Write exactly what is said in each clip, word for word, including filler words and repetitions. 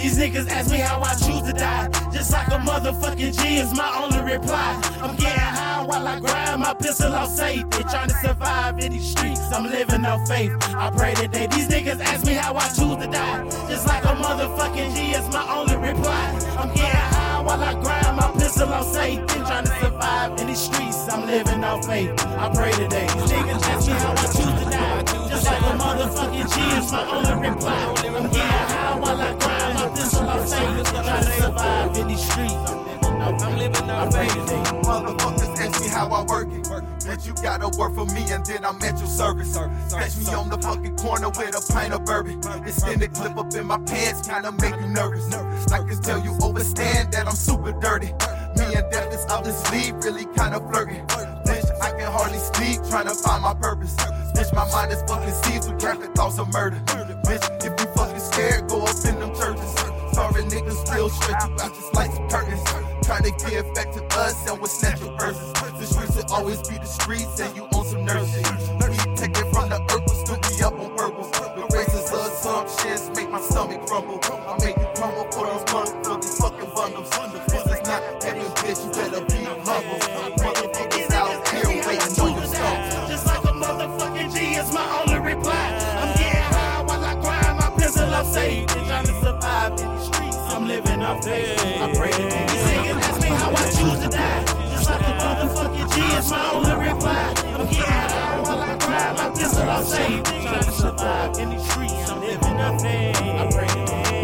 These niggas ask me how I choose to die. Just like a motherfucking G is my only reply. I'm getting high while I grind my pistol on safe. They trying to survive in these streets, I'm living on faith. I pray today. These niggas ask me how I choose to die. Just like a motherfucking G is my only reply. I'm getting high while I grind my pistol on safe. They trying to survive in these streets, I'm living on faith. I pray today. These niggas ask me how I choose to die. Just like a motherfucking G is my only reply. I'm getting high while I grind. I'm living on faith. Motherfuckers ask me how I work it. Bitch, you gotta work for me and then I'm at your service. Catch me on the fucking corner with a pint of bourbon. Extended clip up in my pants, kinda make you nervous. I can tell you overstand that I'm super dirty. Me and death is out the sleep, really kinda flirting. Bitch, I can hardly sleep, tryna find my purpose. Bitch, my mind is fucking seized with rapid thoughts of murder. Bitch, if you fucking scared, go up in them churches. Sorry, niggas real stretch you out just like some curtains. Trying to give back to us and we'll snatch your verses. The streets will always be the streets and you own some nerves. We take it from the earth, we'll still be up on purples. The races of assumptions make my stomach crumble. I make you crumble for those money, for these fucking bundles. This is not heavy, bitch, you better be humble. Motherfuckers out here waiting on your songs. Just like a motherfucking G is my only reply. I'm getting high while I grind my pencil up safe. Trying to survive in these streets, I'm living off faith. I pray to these niggas ask me how I choose to die. Just like a motherfucking G is my only reply. I'm getting high while I cry, my pistol on safe. Trying to survive in these streets, I'm living off faith. I pray to these.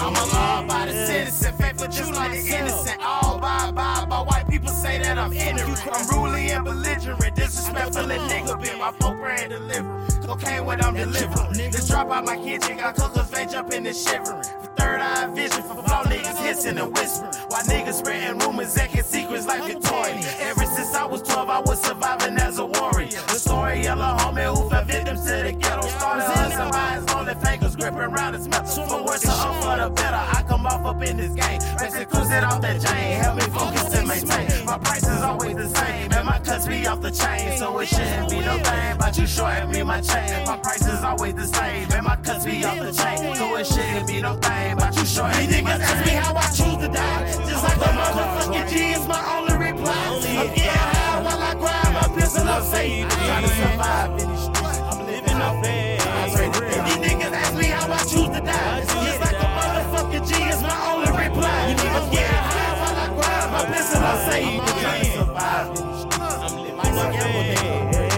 I'm a law-abiding citizen, faithful just like the innocent. All by, by, by white people say that I'm ignorant. I'm ruly and belligerent, disrespectful and nigga bit. My folk praying to live. Okay, what I'm delivering. Just drop out my kitchen, got cookers, they jumping and shivering. For third eye vision, for flaw niggas hissing and whispering. While niggas spreading rumors, acting secrets like Victorian. Ever since I was twelve, I was surviving as a warrior. The story of a homie who fell victim to the ghetto. Started hustling by his lonely fingers, gripping round his mouth. For worse or for the better, I come off up in this game. Basically, cruise it off that chain, help me focus and maintain. My price is always the same, and my cuts be off the chain. So it shouldn't be no thing, but you shorting me my chain. My price is always the same, and my cuts be off the chain. So it shouldn't be no thing, but you sure ain't niggas ask me how I choose to die. Just like the motherfucking G is my only reply. I'm getting high while I grind my pistol up safe. Trying to survive in these streets, I'm living off faith. These niggas ask me how I choose to die. Just like the motherfucking G is my only reply. I'm getting high while I grind my pistol up safe. Trying to survive in these streets, I'm living off faith.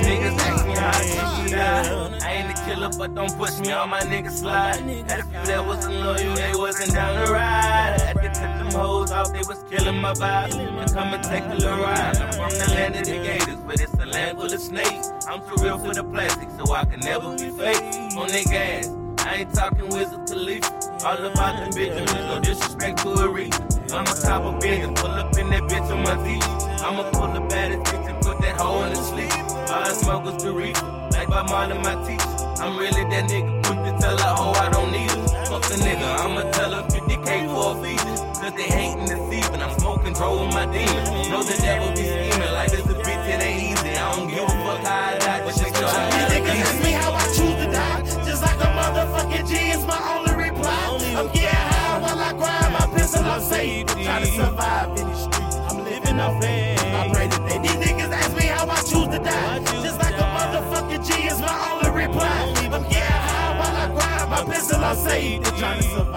Niggas ask me how I choose to die. I ain't a killer, but don't push me, all my niggas slide. Had a few that wasn't loyal, they wasn't down to ride. Had to cut them hoes off, they was killing my vibe. And come and take a little ride. I'm from the land of the gators, but it's the land full of snakes. I'm too real for the plastic, so I can never be fake. On they gas, I ain't talking Wizard Khalifa. All about them bitches, no disrespect to a reason. I'm a top of billion, pull up in that bitch on my teeth. I'ma pull the baddest bitch and put that hoe in the sleep. All I smoke is the reefer, like by Marlon, my teacher. I'm really that nigga, quick to tell her, oh, I don't need her. Fuck the nigga, I'ma tell her fifty K for a feature. Cause they hatin' this thieving, I'm smoke control with my demons. Know the devil be scheming, like this a bitch, it ain't easy. I don't give a fuck how I die, but just know how I die. Niggas ask me how I choose to die. Just like a motherfucking G is my only reply. I'm getting high while I grind my pistol, I'm safe. Trying to survive in these streets, I'm living off faith. I pray that they need niggas ask me how I choose to die. Just like a motherfucking G is my only reply. I'm getting high while I grind my pistol, I'm safe. Trying to survive.